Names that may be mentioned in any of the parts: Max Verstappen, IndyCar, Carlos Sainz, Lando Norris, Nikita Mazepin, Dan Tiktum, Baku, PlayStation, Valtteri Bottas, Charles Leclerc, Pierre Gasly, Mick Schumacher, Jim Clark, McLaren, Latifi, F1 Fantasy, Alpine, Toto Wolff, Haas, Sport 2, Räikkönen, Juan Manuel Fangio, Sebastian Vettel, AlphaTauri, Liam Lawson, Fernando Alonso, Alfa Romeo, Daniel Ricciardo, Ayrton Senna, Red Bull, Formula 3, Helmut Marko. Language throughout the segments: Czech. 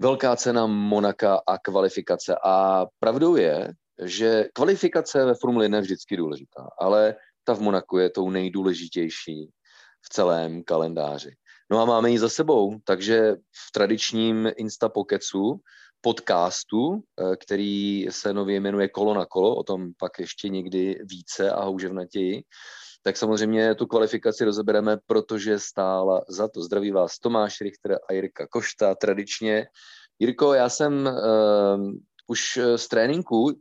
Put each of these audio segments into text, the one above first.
Velká cena Monaka a kvalifikace. A pravdou je, že kvalifikace ve Formuli 1 je vždycky důležitá, ale ta v Monaku je tou nejdůležitější v celém kalendáři. No a máme ji za sebou, takže v tradičním Instapokecu podcastu, který se nově jmenuje Kolo na kolo, o tom pak ještě někdy více a houževnatěji, tak samozřejmě tu kvalifikaci rozebereme, protože stála za to. Zdraví vás Tomáš Richter a Jirka Košta tradičně. Jirko, já jsem už z tréninku,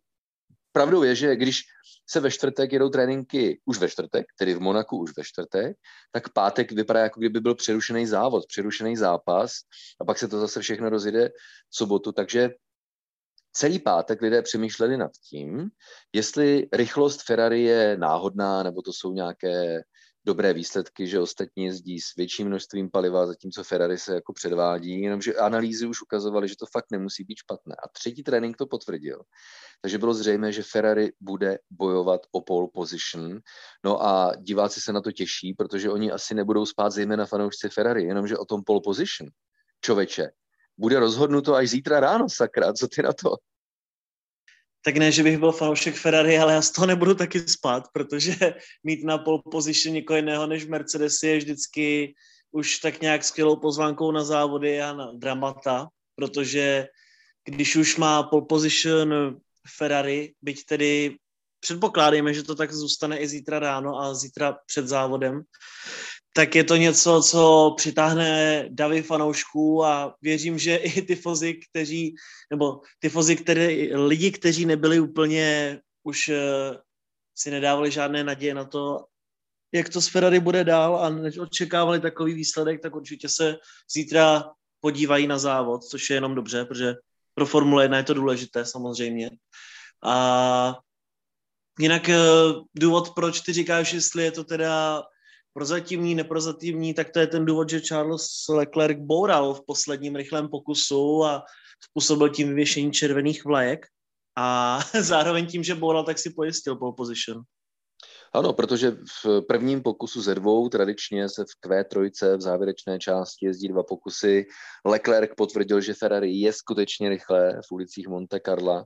pravdou je, že když se ve čtvrtek jedou tréninky už ve čtvrtek, tedy v Monaku už ve čtvrtek, tak pátek vypadá, jako kdyby byl přerušený závod, přerušený zápas a pak se to zase všechno rozjede v sobotu, takže celý pátek lidé přemýšleli nad tím, jestli rychlost Ferrari je náhodná, nebo to jsou nějaké dobré výsledky, že ostatní jezdí s větším množstvím paliva, zatímco Ferrari se jako předvádí, jenomže analýzy už ukazovaly, že to fakt nemusí být špatné. A třetí trénink to potvrdil. Takže bylo zřejmé, že Ferrari bude bojovat o pole position. No a diváci se na to těší, protože oni asi nebudou spát, zejména fanoušci Ferrari, jenomže o tom pole position, čověče, bude rozhodnuto až zítra ráno, sakra, co ty na to? Tak ne, že bych byl fanoušek Ferrari, ale já z toho nebudu taky spát, protože mít na pole position někoho jiného než Mercedes je vždycky už tak nějak skvělou pozvánkou na závody a na dramata, protože když už má pole position Ferrari, byť tedy předpokládejme, že to tak zůstane i zítra ráno a zítra před závodem, tak je to něco, co přitáhne davy fanoušků a věřím, že i lidi, kteří nebyli úplně, už si nedávali žádné naděje na to, jak to s Ferrari bude dál a než očekávali takový výsledek, tak určitě se zítra podívají na závod, což je jenom dobře, protože pro Formule 1 je to důležité samozřejmě. A jinak důvod, proč ty říkáš, jestli je to teda prozatímní, neprozatímní, tak to je ten důvod, že Charles Leclerc boural v posledním rychlém pokusu a způsobil tím vyvěšení červených vlajek a zároveň tím, že boural, tak si pojistil pole position. Ano, protože v prvním pokusu ze dvou, tradičně se v Q3 v závěrečné části jezdí dva pokusy. Leclerc potvrdil, že Ferrari je skutečně rychlé v ulicích Monte Carla.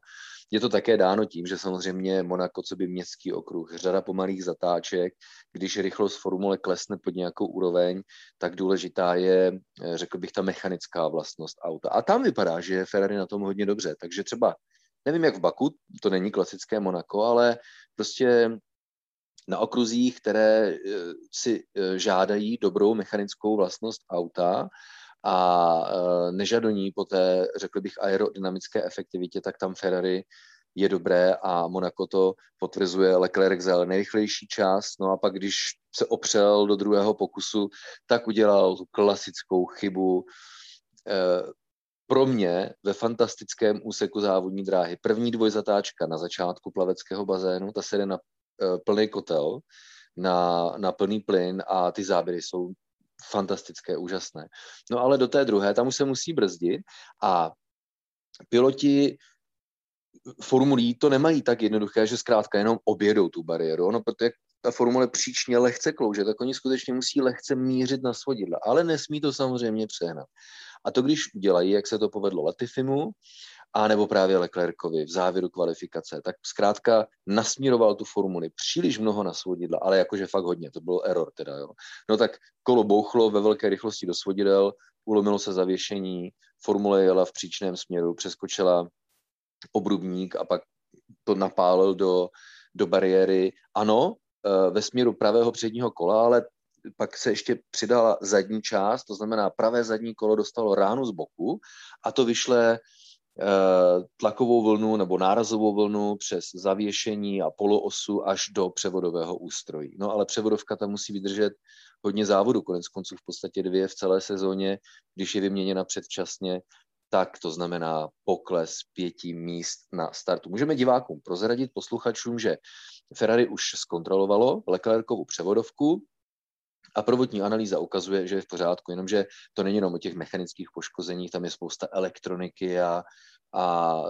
Je to také dáno tím, že samozřejmě Monako, co by městský okruh, řada pomalých zatáček, když rychlost formule klesne pod nějakou úroveň, tak důležitá je, řekl bych, ta mechanická vlastnost auta. A tam vypadá, že je Ferrari na tom hodně dobře, takže třeba, nevím jak v Baku, to není klasické Monako, ale prostě na okruzích, které si žádají dobrou mechanickou vlastnost auta a nežadoní po té, řekl bych, aerodynamické efektivitě, tak tam Ferrari je dobré a Monaco to potvrzuje. Leclerc za nejrychlejší čas, no a pak když se opřel do druhého pokusu, tak udělal tu klasickou chybu pro mě ve fantastickém úseku závodní dráhy. První dvojzatáčka na začátku plaveckého bazénu, ta se jde na plný kotel, na plný plyn a ty záběry jsou fantastické, úžasné. No ale do té druhé, tam už se musí brzdit a piloti formulí to nemají tak jednoduché, že zkrátka jenom objedou tu bariéru, no protože ta formule příčně lehce klouže, tak oni skutečně musí lehce mířit na svodidla, ale nesmí to samozřejmě přehnat. A to když udělají, jak se to povedlo Latifimu, a nebo právě Leclercovi v závěru kvalifikace, tak zkrátka nasmíroval tu formuli příliš mnoho na svodidla, ale jakože fakt hodně, to byl error teda, jo. No tak kolo bouchlo ve velké rychlosti do svodidel, ulomilo se zavěšení, formule jela v příčném směru, přeskočila obrubník a pak to napálil do bariéry, ano, ve směru pravého předního kola, ale pak se ještě přidala zadní část, to znamená pravé zadní kolo dostalo ránu z boku a to vyšle tlakovou vlnu nebo nárazovou vlnu přes zavěšení a poloosu až do převodového ústrojí. No ale převodovka tam musí vydržet hodně závodu, konec konců v podstatě 2 v celé sezóně, když je vyměněna předčasně, tak to znamená pokles 5 míst na startu. Můžeme divákům prozradit, posluchačům, že Ferrari už zkontrolovalo Leclercovu převodovku a prvotní analýza ukazuje, že je v pořádku, jenomže to není jenom o těch mechanických poškozeních, tam je spousta elektroniky a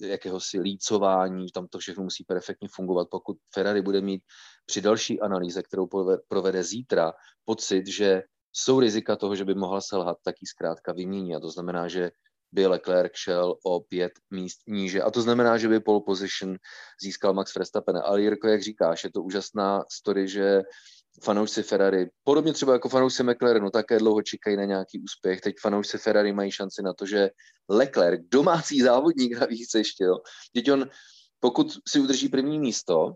jakéhosi lícování, tam to všechno musí perfektně fungovat. Pokud Ferrari bude mít při další analýze, kterou provede zítra, pocit, že jsou rizika toho, že by mohla selhat, tak ji zkrátka vymění. A to znamená, že by Leclerc šel o 5 míst níže. A to znamená, že by pole position získal Max Verstappen. Ale Jirko, jak říkáš, je to úžasná story, že fanoušci Ferrari, podobně třeba jako fanoušci McLarenu, také dlouho čekají na nějaký úspěch. Teď fanoušci Ferrari mají šanci na to, že Leclerc, domácí závodník navíc ještě, jo. Teď on, pokud si udrží první místo,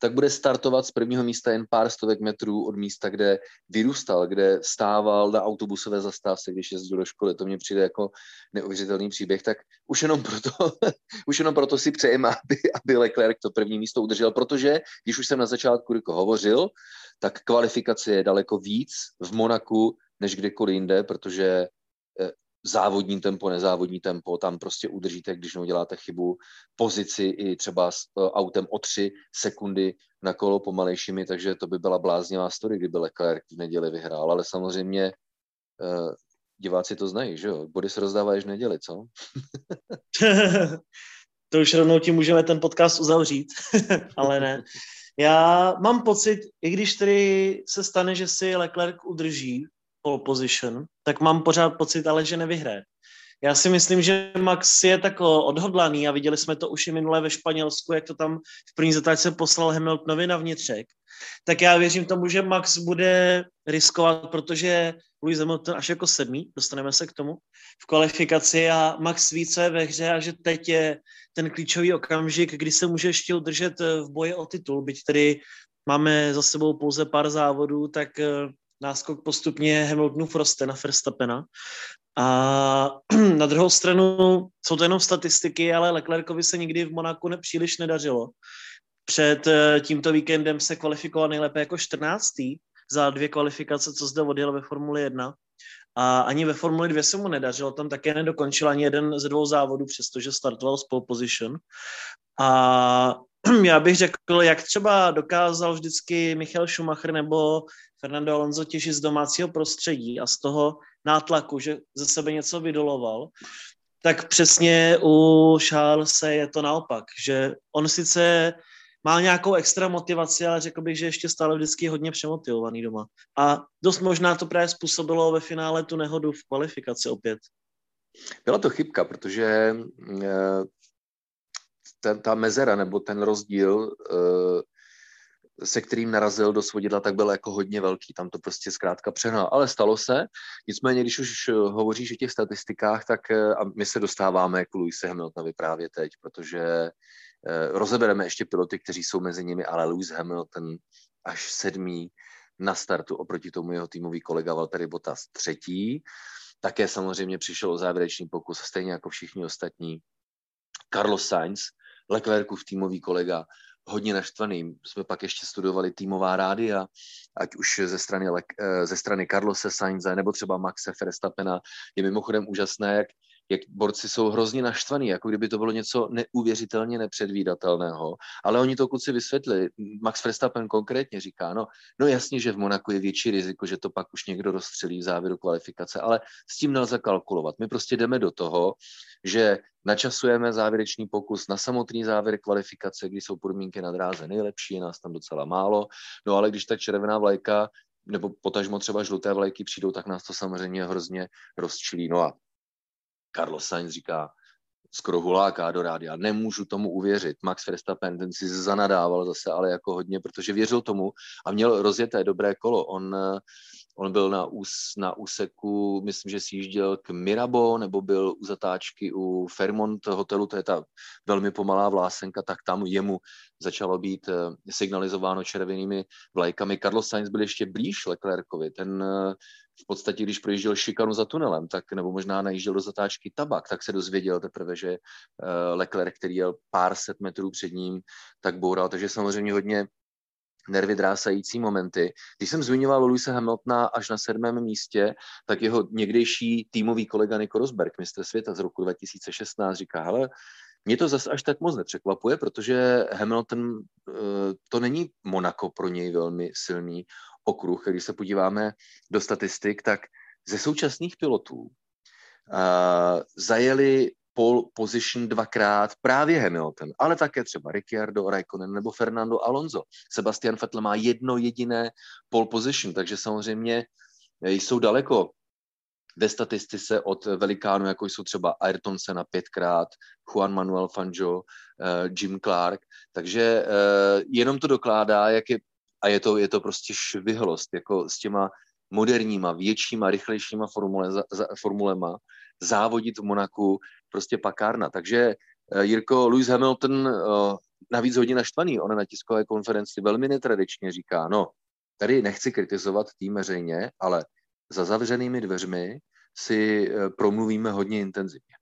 tak bude startovat z prvního místa jen pár stovek metrů od místa, kde vyrůstal, kde stával na autobusové zastávce, když jezdil do školy. To mně přijde jako neuvěřitelný příběh, tak už jenom proto si přejeme, aby Leclerc to první místo udržel, protože, když už jsem na začátku hovořil, tak kvalifikace je daleko víc v Monaku, než kdekoliv jinde, protože závodní tempo, nezávodní tempo, tam prostě udržíte, když neuděláte chybu, pozici i třeba s autem o 3 sekundy na kolo pomalejšími, takže to by byla bláznivá story, kdyby Leclerc v neděli vyhrál, ale samozřejmě diváci to znají, že jo? Body se rozdávají v neděli, co? To už rovnou tím můžeme ten podcast uzavřít, ale ne. Já mám pocit, i když tedy se stane, že si Leclerc udrží pole position, tak mám pořád pocit, ale že nevyhraje. Já si myslím, že Max je tak odhodlaný a viděli jsme to už i minule ve Španělsku, jak to tam v první zatáčce poslal Hamiltonovi na vnitřek. Tak já věřím tomu, že Max bude riskovat, protože Lewis Hamilton až jako 7., dostaneme se k tomu, v kvalifikaci a Max ví, co je ve hře a že teď je ten klíčový okamžik, kdy se může ještě udržet v boji o titul, byť tedy máme za sebou pouze pár závodů, tak náskok postupně Hamiltonův roste na Verstappena. A na druhou stranu jsou to jenom statistiky, ale Leclercovi se nikdy v Monaku nepříliš nedařilo. Před tímto víkendem se kvalifikoval nejlépe jako 14. za 2 kvalifikace, co zde odjel ve Formuli 1. A ani ve Formuli 2 se mu nedařilo, tam také nedokončil ani jeden ze 2 závodů, přestože startoval z pole position. A já bych řekl, jak třeba dokázal vždycky Michael Schumacher nebo Fernando Alonso těží z domácího prostředí a z toho nátlaku, že ze sebe něco vydoloval, tak přesně u Charlese je to naopak, že on sice má nějakou extra motivaci, ale řekl bych, že ještě stále vždycky hodně přemotivovaný doma. A dost možná to právě způsobilo ve finále tu nehodu v kvalifikaci opět. Byla to chybka, protože ta mezera nebo ten rozdíl, se kterým narazil do svodidla, tak byl jako hodně velký. Tam to prostě zkrátka přehnal. Ale stalo se. Nicméně, když už hovoříš o těch statistikách, tak a my se dostáváme k Lewisi Hamiltonovi právě teď, protože rozebereme ještě piloty, kteří jsou mezi nimi, ale Lewis Hamilton až 7. na startu. Oproti tomu jeho týmový kolega Valtteri Bottas 3. Také samozřejmě přišel o závěrečný pokus, stejně jako všichni ostatní. Carlos Sainz, Leclercův týmový kolega, hodně naštvaný. Jsme pak ještě studovali týmová rádia, ať už ze strany Carlose Sainze nebo třeba Maxe Verstappena. Je mimochodem úžasné, jak borci jsou hrozně naštvaný, jako kdyby to bylo něco neuvěřitelně nepředvídatelného. Ale oni to kluci vysvětlili. Max Verstappen konkrétně říká, no jasně, že v Monaku je větší riziko, že to pak už někdo rozstřelí v závěru kvalifikace, ale s tím nelze kalkulovat. My prostě jdeme do toho, že načasujeme závěrečný pokus na samotný závěr kvalifikace, kdy jsou podmínky na dráze nejlepší, je nás tam docela málo, no ale když ta červená vlajka nebo potažmo třeba žluté vlajky přijdou, tak nás to samozřejmě hrozně rozčilí. No a Carlos Sainz říká, skoro huláká do rádia, nemůžu tomu uvěřit. Max Verstappen, ten si zanadával zase, ale jako hodně, protože věřil tomu a měl rozjeté dobré kolo. On byl na úseku, myslím, že sjížděl k Mirabeau, nebo byl u zatáčky u Fairmont hotelu, to je ta velmi pomalá vlásenka, tak tam jemu začalo být signalizováno červenými vlajkami. Carlos Sainz byl ještě blíž Leclercovi, ten v podstatě, když projížděl šikanu za tunelem, tak nebo možná najížděl do zatáčky Tabak, tak se dozvěděl teprve, že Leclerc, který jel pár set metrů před ním, tak boural. Takže samozřejmě hodně nervy drásající momenty. Když jsem zmiňoval Lewise Hamiltona až na 7. místě, tak jeho někdejší týmový kolega Nico Rosberg, mistr světa z roku 2016, říká, hele, mě to zase až tak moc nepřekvapuje, protože Hamilton, to není Monako pro něj velmi silný okruh. Když se podíváme do statistik, tak ze současných pilotů zajeli pole position 2krát právě Hamilton, ale také třeba Ricciardo, Räikkönen nebo Fernando Alonso. Sebastian Vettel má jedno jediné pole position, takže samozřejmě jsou daleko ve statistice od velikánů, jako jsou třeba Ayrton Senna 5x, Juan Manuel Fangio, Jim Clark, takže jenom to dokládá, jak je, a je to prostě švihlost, jako s těma moderníma, většíma, rychlejšíma formulema závodit v Monaku prostě pakárna. Takže Jirko, Lewis Hamilton navíc hodně naštvaný, on na tiskové konferenci velmi netradičně říká, no, tady nechci kritizovat tým veřejně, ale za zavřenými dveřmi si promluvíme hodně intenzivně.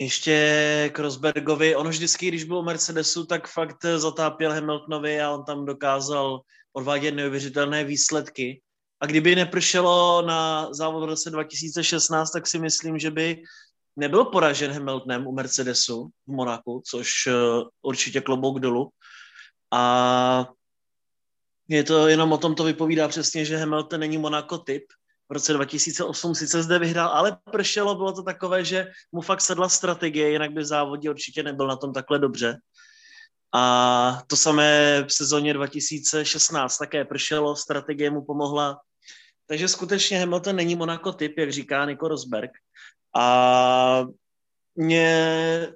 Ještě k Rosbergovi, on vždycky, když byl u Mercedesu, tak fakt zatápěl Hamiltonovi a on tam dokázal odvádět neuvěřitelné výsledky. A kdyby nepršelo na závod v roce 2016, tak si myslím, že by nebyl poražen Hamiltonem u Mercedesu v Monaku, což určitě klobouk dolů. A je to jenom o tom, to vypovídá přesně, že Hamilton není Monaco typ. V roce 2008 sice zde vyhrál, ale pršelo, bylo to takové, že mu fakt sedla strategie, jinak by v závodě určitě nebyl na tom takhle dobře. A to samé v sezóně 2016 také pršelo, strategie mu pomohla. Takže skutečně Hamilton není Monaco typ, jak říká Nico Rosberg. A mě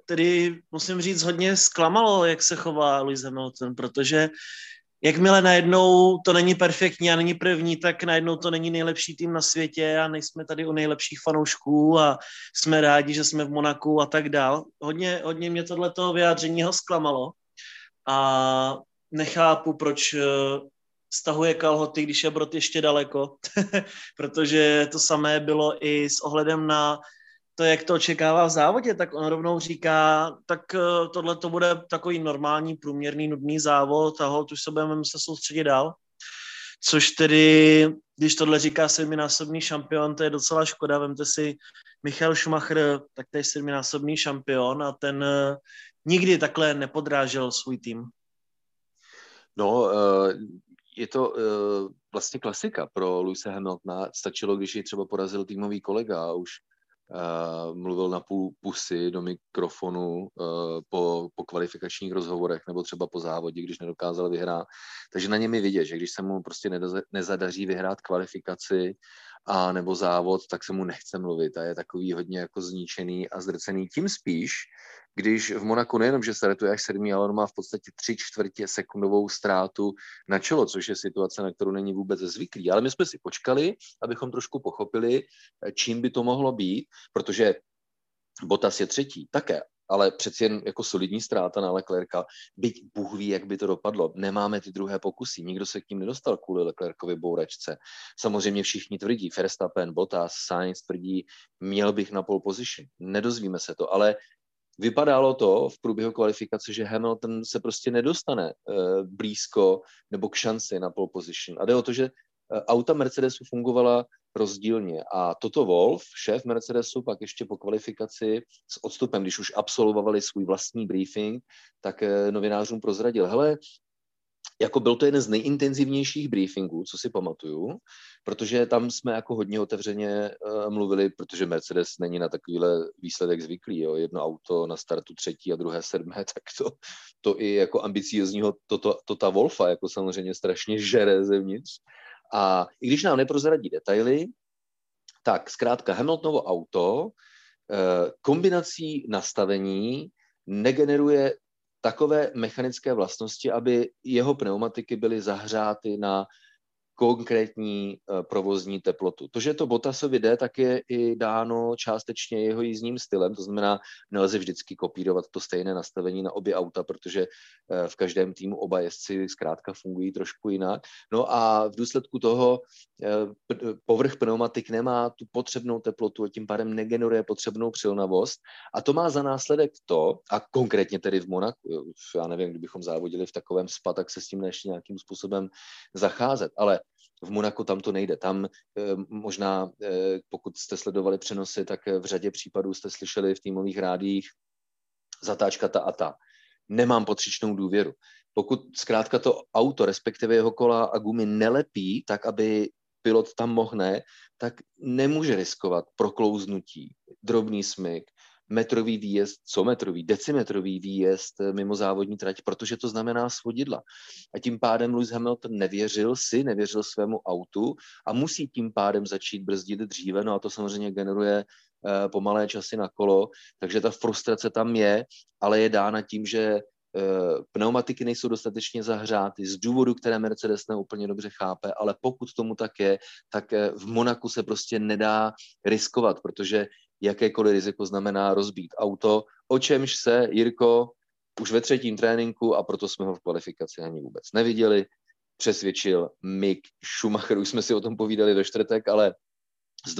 tedy, musím říct, hodně zklamalo, jak se chová Lewis Hamilton, protože jakmile najednou to není perfektní a není první, tak najednou to není nejlepší tým na světě a nejsme tady u nejlepších fanoušků a jsme rádi, že jsme v Monaku a tak dál. Hodně mě tohleto vyjádření ho zklamalo a nechápu, proč stahuje kalhoty, když je brod ještě daleko, protože to samé bylo i s ohledem na to, jak to očekává v závodě, tak on rovnou říká, tak tohle to bude takový normální, průměrný, nudný závod a holt už se budeme muset soustředit dál. Což tedy, když tohle říká 7násobný šampion, to je docela škoda. Vemte si Michael Schumacher, tak to je 7násobný šampion a ten nikdy takhle nepodrážel svůj tým. No, je to vlastně klasika pro Lewise Hamiltona. Stačilo, když jej třeba porazil týmový kolega a už mluvil na půl pusy do mikrofonu po kvalifikačních rozhovorech nebo třeba po závodě, když nedokázal vyhrát. Takže na něm je vidět, že když se mu prostě nezadaří vyhrát kvalifikaci a nebo závod, tak se mu nechce mluvit a je takový hodně jako zničený a zdrcený. Tím spíš, když v Monaku nejenom, že startuje až 7, ale on má v podstatě 3/4 sekundovou ztrátu na čelo, což je situace, na kterou není vůbec zvyklý. Ale my jsme si počkali, abychom trošku pochopili, čím by to mohlo být, protože Bottas je 3. také, ale přeci jen jako solidní ztráta na Leclerca, byť Bůh ví, jak by to dopadlo. Nemáme ty druhé pokusy, nikdo se k ním nedostal kvůli Leclercovi bouračce. Samozřejmě všichni tvrdí, Verstappen, Bottas, Sainz tvrdí, měl bych na pole position. Nedozvíme se to, ale vypadalo to v průběhu kvalifikace, že Hamilton se prostě nedostane blízko nebo k šanci na pole position. A jde o to, že auta Mercedesu fungovala rozdílně. A Toto Wolff, šéf Mercedesu, pak ještě po kvalifikaci s odstupem, když už absolvovali svůj vlastní briefing, tak novinářům prozradil, hele, jako byl to jeden z nejintenzivnějších briefingů, co si pamatuju, protože tam jsme jako hodně otevřeně mluvili, protože Mercedes není na takovýhle výsledek zvyklý. Jo. Jedno auto na startu 3. a druhé 7. tak to i jako ambiciozního Tota Wolffa jako samozřejmě strašně žere zevnitř. A i když nám neprozradí detaily, tak zkrátka Hamiltonovo auto kombinací nastavení negeneruje takové mechanické vlastnosti, aby jeho pneumatiky byly zahřáty na konkrétní provozní teplotu. To, že to Bottasovi jde, tak je i dáno částečně jeho jízdním stylem, to znamená, nelze vždycky kopírovat to stejné nastavení na obě auta, protože v každém týmu oba jezdci zkrátka fungují trošku jinak. No a v důsledku toho povrch pneumatik nemá tu potřebnou teplotu a tím pádem negeneruje potřebnou přilnavost a to má za následek to, a konkrétně tedy v Monaku, já nevím, kdybychom závodili v takovém spa, tak se s tím ještě nějakým způsobem zacházet, ale v Monaku tam to nejde. Tam možná, pokud jste sledovali přenosy, tak v řadě případů jste slyšeli v týmových rádiích zatáčka ta a ta. Nemám patřičnou důvěru. Pokud zkrátka to auto, respektive jeho kola a gumy nelepí tak, aby pilot tam mohne, tak nemůže riskovat proklouznutí, drobný smyk, metrový výjezd, cometrový, decimetrový výjezd mimo závodní trať, protože to znamená svodidla. A tím pádem Lewis Hamilton nevěřil svému autu a musí tím pádem začít brzdit dříve, no a to samozřejmě generuje pomalé časy na kolo, takže ta frustrace tam je, ale je dána tím, že pneumatiky nejsou dostatečně zahřáty z důvodu, které Mercedes neúplně dobře chápe, ale pokud tomu tak je, tak v Monaku se prostě nedá riskovat, protože jakékoliv riziko znamená rozbít auto, o čemž se, Jirko, už ve třetím tréninku, a proto jsme ho v kvalifikaci ani vůbec neviděli, přesvědčil Mick Schumacher. Už jsme si o tom povídali ve čtvrtek, ale z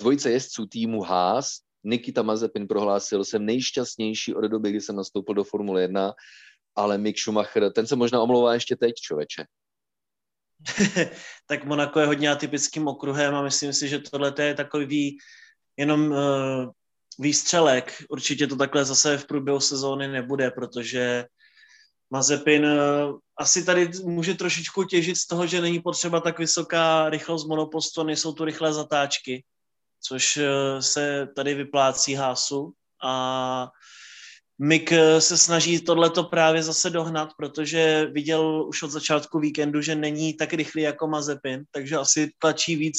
dvojice jezdců týmu Haas Nikita Mazepin prohlásil, jsem nejšťastnější od doby, kdy jsem nastoupil do Formule 1, ale Mick Schumacher, ten se možná omlouvá ještě teď, člověče. Tak Monako je hodně atypickým okruhem a myslím si, že tohle je takový jenom výstřelek. Určitě to takhle zase v průběhu sezóny nebude, protože Mazepin asi tady může trošičku těžit z toho, že není potřeba tak vysoká rychlost monopostu, nejsou tu rychlé zatáčky, což se tady vyplácí Haasu, a Mick se snaží tohleto právě zase dohnat, protože viděl už od začátku víkendu, že není tak rychlý jako Mazepin, takže asi tlačí víc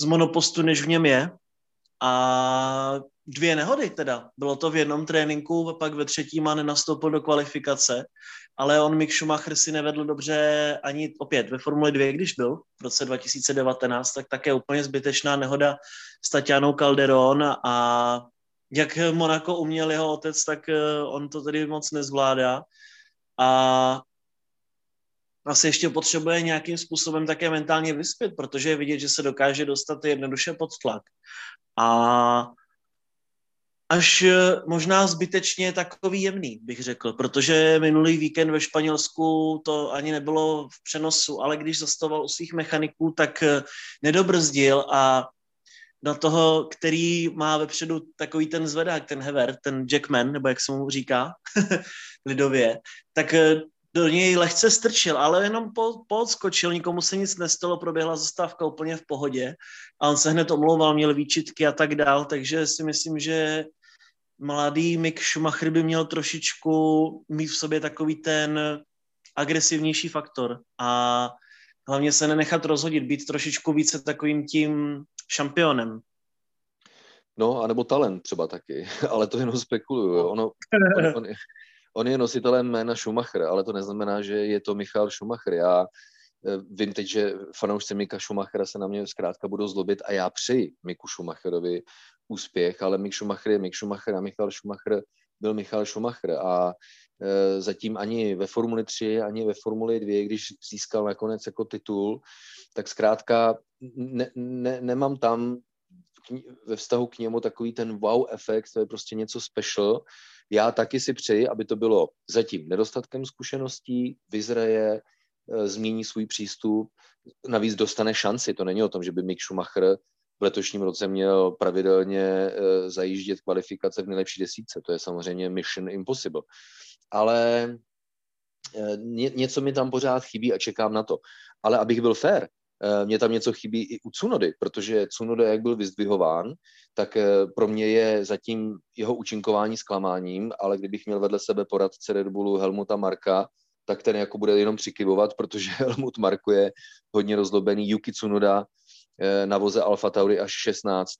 z monopostu, než v něm je. A 2 nehody teda. Bylo to v jednom tréninku, a pak ve třetím a nenastoupil do kvalifikace, ale on Mick Schumacher si nevedl dobře ani opět ve Formuli 2, když byl v roce 2019, tak také úplně zbytečná nehoda s Tatianou Calderon, a jak Monaco uměl jeho otec, tak on to tedy moc nezvládá a asi ještě potřebuje nějakým způsobem také mentálně vyspět, protože je vidět, že se dokáže dostat jednoduše pod tlak. A až možná zbytečně takový jemný, bych řekl, protože minulý víkend ve Španělsku to ani nebylo v přenosu, ale když zastavoval u svých mechaniků, tak nedobrzdil a na toho, který má vepředu takový ten zvedák, ten hever, ten jackman, nebo jak se mu říká lidově, tak do něj lehce strčil, ale jenom podskočil, nikomu se nic nestalo, proběhla zastávka úplně v pohodě a on se hned omlouval, měl výčitky a tak dál, takže si myslím, že mladý Mick Schumacher by měl trošičku mít v sobě takový ten agresivnější faktor a hlavně se nenechat rozhodit, být trošičku více takovým tím šampionem. No, anebo talent třeba taky, ale to jenom spekuluju. On je nositelem jména Schumacher, ale to neznamená, že je to Michael Schumacher. Já vím teď, že fanoušci Micka Schumachera se na mě zkrátka budou zlobit a já přeji Micku Schumacherovi úspěch, ale Mick Schumacher je Mick Schumacher a Michael Schumacher byl Michael Schumacher a zatím ani ve Formuli 3, ani ve Formuli 2, když získal nakonec jako titul, tak zkrátka nemám tam ve vztahu k němu takový ten wow efekt, to je prostě něco special. Já taky si přeji, aby to bylo zatím nedostatkem zkušeností, vyzraje, změní svůj přístup, navíc dostane šanci. To není o tom, že by Mick Schumacher v letošním roce měl pravidelně zajíždět kvalifikace v nejlepší desítce. To je samozřejmě mission impossible. Ale něco mi tam pořád chybí a čekám na to. Ale abych byl fair, mně tam něco chybí i u Tsunody, protože Tsunoda, jak byl vyzdvihován, tak pro mě je zatím jeho účinkování zklamáním, ale kdybych měl vedle sebe poradce Red Bullu Helmuta Marka, tak ten jako bude jenom přikyvovat, protože Helmut Marko je hodně rozlobený. Yuki Tsunoda na voze Alfa Tauri až 16.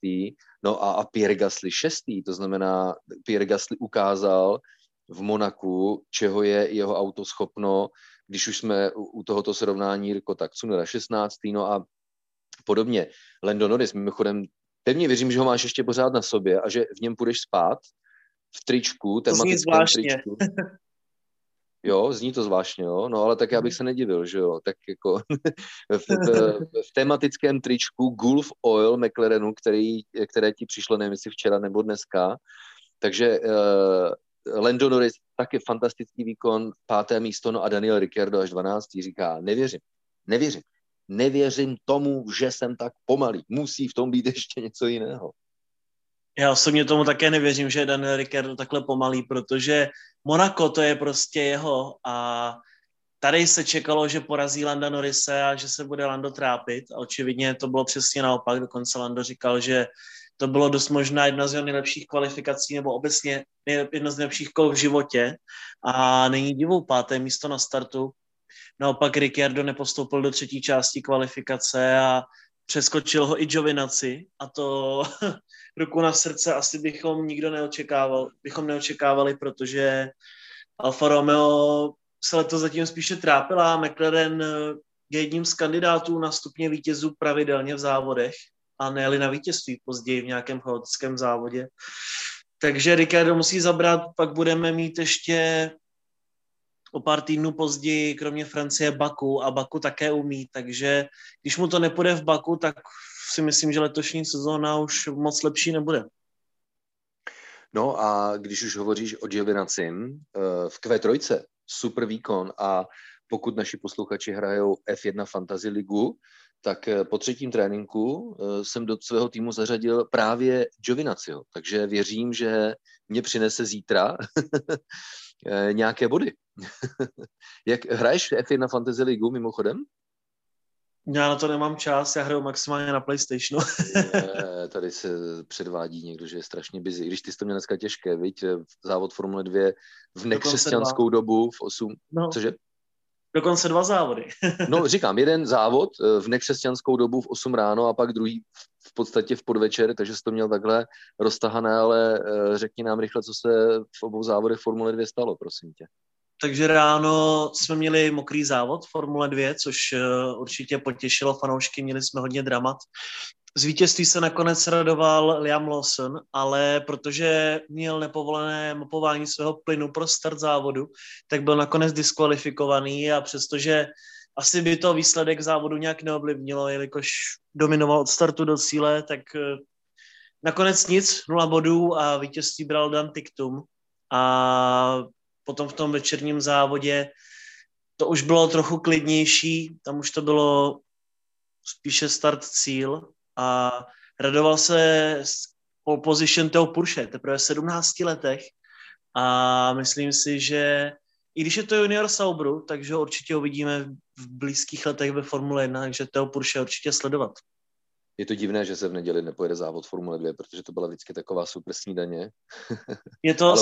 No a Pierre Gasly 6. To znamená, Pierre Gasly ukázal v Monaku, čeho je jeho auto schopno. Když už jsme u tohoto srovnání, Jirko, tak Tsunoda 16. No a podobně. Lando Norris, mimochodem, pevně věřím, že ho máš ještě pořád na sobě a že v něm půjdeš spát v tričku, tematickém tričku. Jo, zní to zvláštně, jo? No ale tak já bych se nedivil, že jo, tak jako v tematickém tričku Gulf Oil McLarenu, které ti přišlo, nevím, jestli včera nebo dneska, takže Lando Norris, taky fantastický výkon, 5. místo, no a Daniel Ricciardo až 12. říká, nevěřím tomu, že jsem tak pomalý, musí v tom být ještě něco jiného. Já osobně tomu také nevěřím, že je Daniel Ricciardo takhle pomalý, protože Monaco to je prostě jeho a tady se čekalo, že porazí Landa Norrise a že se bude Lando trápit a očividně to bylo přesně naopak, dokonce Lando říkal, že To bylo dost možná jedna z jeho nejlepších kvalifikací nebo obecně jedno z nejlepších kol v životě a není divou páté místo na startu. Naopak Ricciardo nepostoupil do třetí části kvalifikace a přeskočil ho i Giovinazzi a to ruku na srdce asi bychom nikdo neočekávali, protože Alfa Romeo se letos zatím spíše trápila a McLaren je jedním z kandidátů na stupně vítězů pravidelně v závodech a nejeli na vítězství později v nějakém chaotickém závodě. Takže Ricciardo musí zabrat, pak budeme mít ještě o pár týdnů později, kromě Francie, Baku a Baku také umí, takže když mu to nepůjde v Baku, tak si myslím, že letošní sezóna už moc lepší nebude. No a když už hovoříš o Giovinazzi, v Q3 super výkon a pokud naši posluchači hrajou F1 Fantasy ligu, tak po třetím tréninku jsem do svého týmu zařadil právě Giovinazziho, takže věřím, že mě přinese zítra nějaké body. Jak hraješ F1 Fantasy ligu mimochodem? Já na to nemám čas, já hraju maximálně na PlayStationu. Tady se předvádí někdo, že je strašně busy. Když ty jsi to měl dneska těžké, viď? Závod Formule 2 v nekřesťanskou dobu, v 8... No. Cože? Dokonce 2 závody. No říkám, jeden závod v nekřesťanskou dobu v 8 ráno a pak druhý v podstatě v podvečer, takže jsi to měl takhle roztahané, ale řekni nám rychle, co se v obou závodech Formule 2 stalo, prosím tě. Takže ráno jsme měli mokrý závod Formule 2, což určitě potěšilo fanoušky, měli jsme hodně dramat. Z vítězství se nakonec radoval Liam Lawson, ale protože měl nepovolené mapování svého plynu pro start závodu, tak byl nakonec diskvalifikovaný a přestože asi by to výsledek závodu nějak neovlivnilo, jelikož dominoval od startu do cíle, tak nakonec nic, 0 bodů a vítězství bral Dan Tiktum a potom v tom večerním závodě to už bylo trochu klidnější, tam už to bylo spíše start cíl a radoval se pole position Théo Pourchaire, teprve v 17 letech a myslím si, že i když je to junior Saubru, takže určitě uvidíme v blízkých letech ve Formule 1, takže Théo Pourchaire určitě sledovat. Je to divné, že se v neděli nepojede závod Formule 2, protože to byla vždycky taková super snídaně. Je to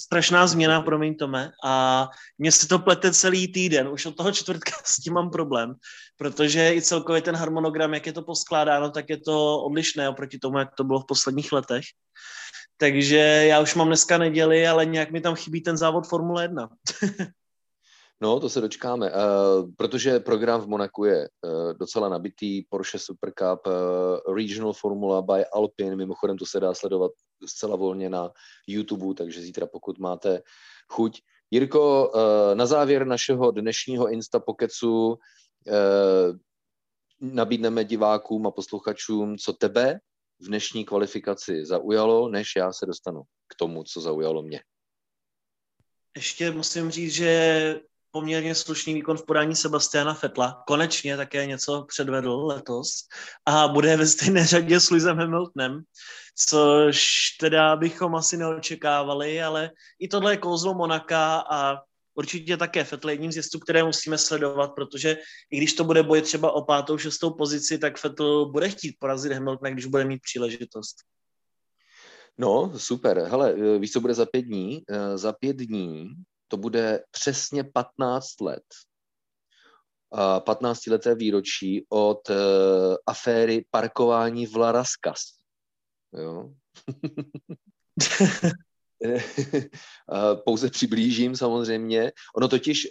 strašná změna, promiň Tome, a mně se to plete celý týden, už od toho čtvrtka s tím mám problém, protože i celkově ten harmonogram, jak je to poskládáno, tak je to odlišné oproti tomu, jak to bylo v posledních letech. Takže já už mám dneska neděli, ale nějak mi tam chybí ten závod Formule 1. No, to se dočkáme, protože program v Monaku je docela nabitý, Porsche Super Cup, Regional Formula by Alpine, mimochodem to se dá sledovat zcela volně na YouTube, takže zítra pokud máte chuť. Jirko, na závěr našeho dnešního Instapokecu nabídneme divákům a posluchačům, co tebe v dnešní kvalifikaci zaujalo, než já se dostanu k tomu, co zaujalo mě. Ještě musím říct, že poměrně slušný výkon v podání Sebastiana Vettela. Konečně také něco předvedl letos a bude ve stejné řadě s Lewisem Hamiltonem, což teda bychom asi neočekávali, ale i tohle je kouzlo Monaka a určitě také Vettel jedním z jezdců, které musíme sledovat, protože i když to bude boj třeba o 5., 6. pozici, tak Vettel bude chtít porazit Hamiltona, když bude mít příležitost. No, super. Hele, víš, co bude za 5 dní? Za 5 dní to bude přesně 15 let. 15leté výročí od aféry parkování v Las Vegas. Jo. Pouze přiblížím samozřejmě. Ono totiž,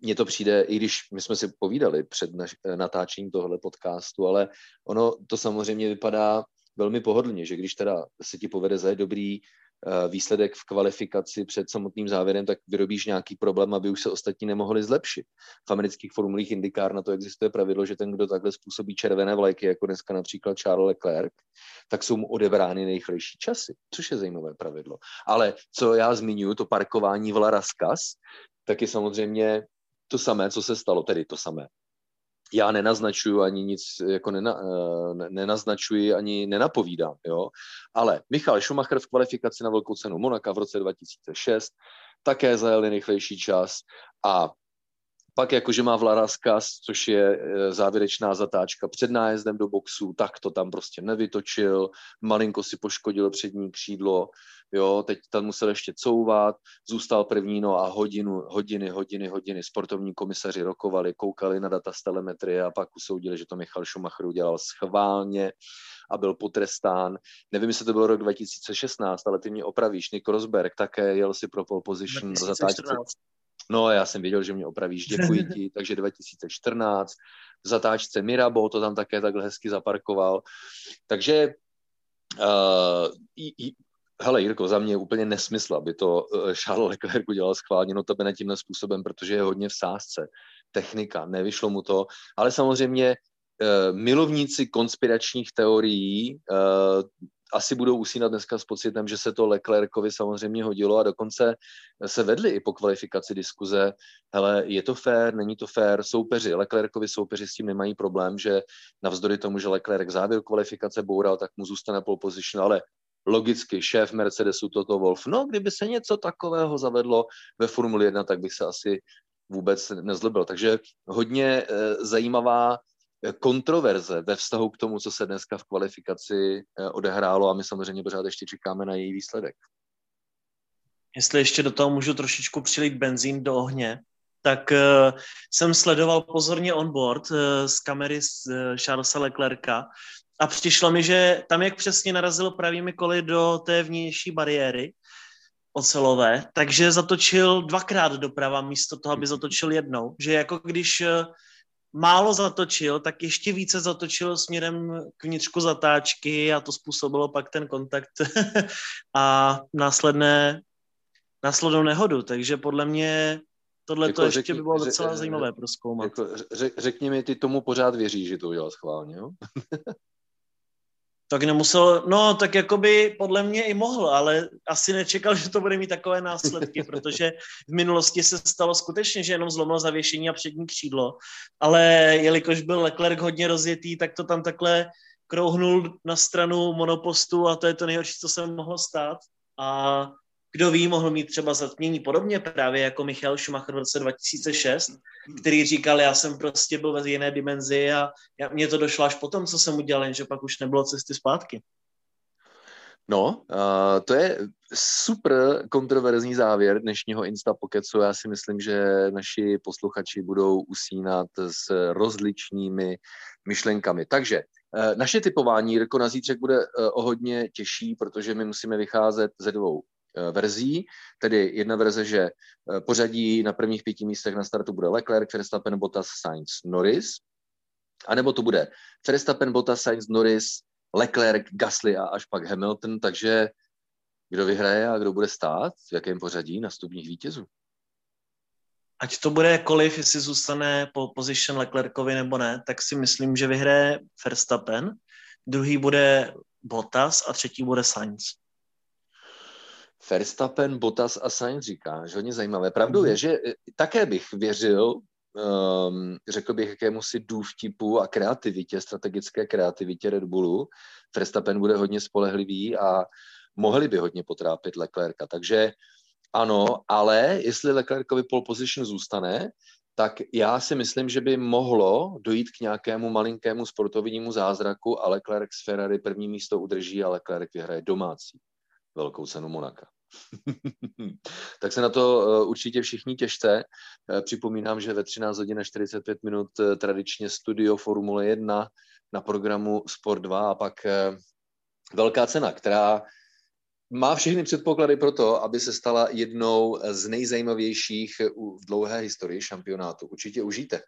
mně to přijde, i když my jsme si povídali před natáčením tohle podcastu, ale ono to samozřejmě vypadá velmi pohodlně, že když teda se ti povede zajet dobrý výsledek v kvalifikaci před samotným závěrem, tak vyrobíš nějaký problém, aby už se ostatní nemohli zlepšit. V amerických formulích IndyCar na to existuje pravidlo, že ten, kdo takhle způsobí červené vlajky, jako dneska například Charles Leclerc, tak jsou mu odebrány nejrychlejší časy, což je zajímavé pravidlo. Ale co já zmiňuji, to parkování v Las Vegas, tak je samozřejmě to samé, co se stalo, tedy to samé. Já nenaznačuju ani nic, jako nenaznačuji ani nenapovídám, jo. Ale Michael Schumacher v kvalifikaci na velkou cenu Monaka v roce 2006 také zajel nejrychlejší čas a Pak jakože má Vlaraskaz, což je závěrečná zatáčka před nájezdem do boxu, tak to tam prostě nevytočil, malinko si poškodil přední křídlo, jo, teď tam musel ještě couvat, zůstal první, no a hodiny sportovní komisaři rokovali, koukali na data z telemetrie a pak usoudili, že to Michael Schumacher udělal schválně a byl potrestán. Nevím, jestli to bylo rok 2016, ale ty mě opravíš, Nico Rosberg také jel si pro pole position za zatáčce. No, já jsem věděl, že mě opravíš, děkuji ti, takže 2014, v zatáčce Mirabo, to tam také takhle hezky zaparkoval, takže hele, Jirko, za mě je úplně nesmysl, aby to Charles Leclerc udělal schválně, no tebe ne tímhle způsobem, protože je hodně v sázce, technika, nevyšlo mu to, ale samozřejmě milovníci konspiračních teorií asi budou usínat dneska s pocitem, že se to Leclercovi samozřejmě hodilo a dokonce se vedly i po kvalifikaci diskuze, hele, je to fér, není to fér, Leclercovi soupeři s tím nemají problém, že navzdory tomu, že Leclerc závěr kvalifikace boural, tak mu zůstane pole position, ale logicky šéf Mercedesu Toto Wolff, no kdyby se něco takového zavedlo ve Formuli 1, tak bych se asi vůbec nezlobil. Takže hodně zajímavá kontroverze ve vztahu k tomu, co se dneska v kvalifikaci odehrálo a my samozřejmě pořád ještě čekáme na její výsledek. Jestli ještě do toho můžu trošičku přilít benzín do ohně, tak jsem sledoval pozorně onboard z kamery Charlesa Leclerca a přišlo mi, že tam, jak přesně narazil pravými koly do té vnější bariéry ocelové, takže zatočil dvakrát doprava místo toho, aby zatočil jednou. Že jako když málo zatočil, tak ještě více zatočil směrem k vnitřku zatáčky a to způsobilo pak ten kontakt a následnou nehodu. Takže podle mě tohle to ještě by bylo docela zajímavé prozkoumat. Řekni mi, ty tomu pořád věříš, že to udělal schválně, jo? Tak nemusel, no tak jakoby podle mě i mohl, ale asi nečekal, že to bude mít takové následky, protože v minulosti se stalo skutečně, že jenom zlomil zavěšení a přední křídlo, ale jelikož byl Leclerc hodně rozjetý, tak to tam takhle krouhnul na stranu monopostu a to je to nejhorší, co se mohlo stát a kdo ví, mohl mít třeba zatmění podobně právě jako Michael Schumacher v roce 2006, který říkal, já jsem prostě byl ve jiné dimenzi a mě to došlo až potom, co jsem udělal, jenže pak už nebylo cesty zpátky. No, to je super kontroverzní závěr dnešního Instapokecu. Já si myslím, že naši posluchači budou usínat s rozličnými myšlenkami. Takže naše typování, Jirko, na zítřek bude o hodně těžší, protože my musíme vycházet ze dvou verzí, tedy jedna verze, že pořadí na prvních 5 místech na startu bude Leclerc, Verstappen, Bottas, Sainz, Norris, anebo to bude Verstappen, Bottas, Sainz, Norris, Leclerc, Gasly a až pak Hamilton, takže kdo vyhraje a kdo bude stát, v jakém pořadí nastupních vítězů? Ať to bude koliv, jestli zůstane po position Leclercovi nebo ne, tak si myslím, že vyhraje Verstappen, druhý bude Bottas a třetí bude Sainz. Verstappen, Bottas a Sainz, říkáš, hodně zajímavé. Pravdou je, že také bych věřil, řekl bych, jakému si důvtipu a kreativitě, strategické kreativitě Red Bullu. Verstappen bude hodně spolehlivý a mohli by hodně potrápit Leclerca. Takže ano, ale jestli Leclercovi pole position zůstane, tak já si myslím, že by mohlo dojít k nějakému malinkému sportovnímu zázraku a Leclerc z Ferrari první místo udrží a Leclerc vyhraje domácí velkou cenu Monaka. Tak se na to určitě všichni těšte. Připomínám, že ve 13:45 tradičně studio Formule 1 na programu Sport 2 a pak velká cena, která má všechny předpoklady pro to, aby se stala jednou z nejzajímavějších v dlouhé historii šampionátu. Určitě užijte.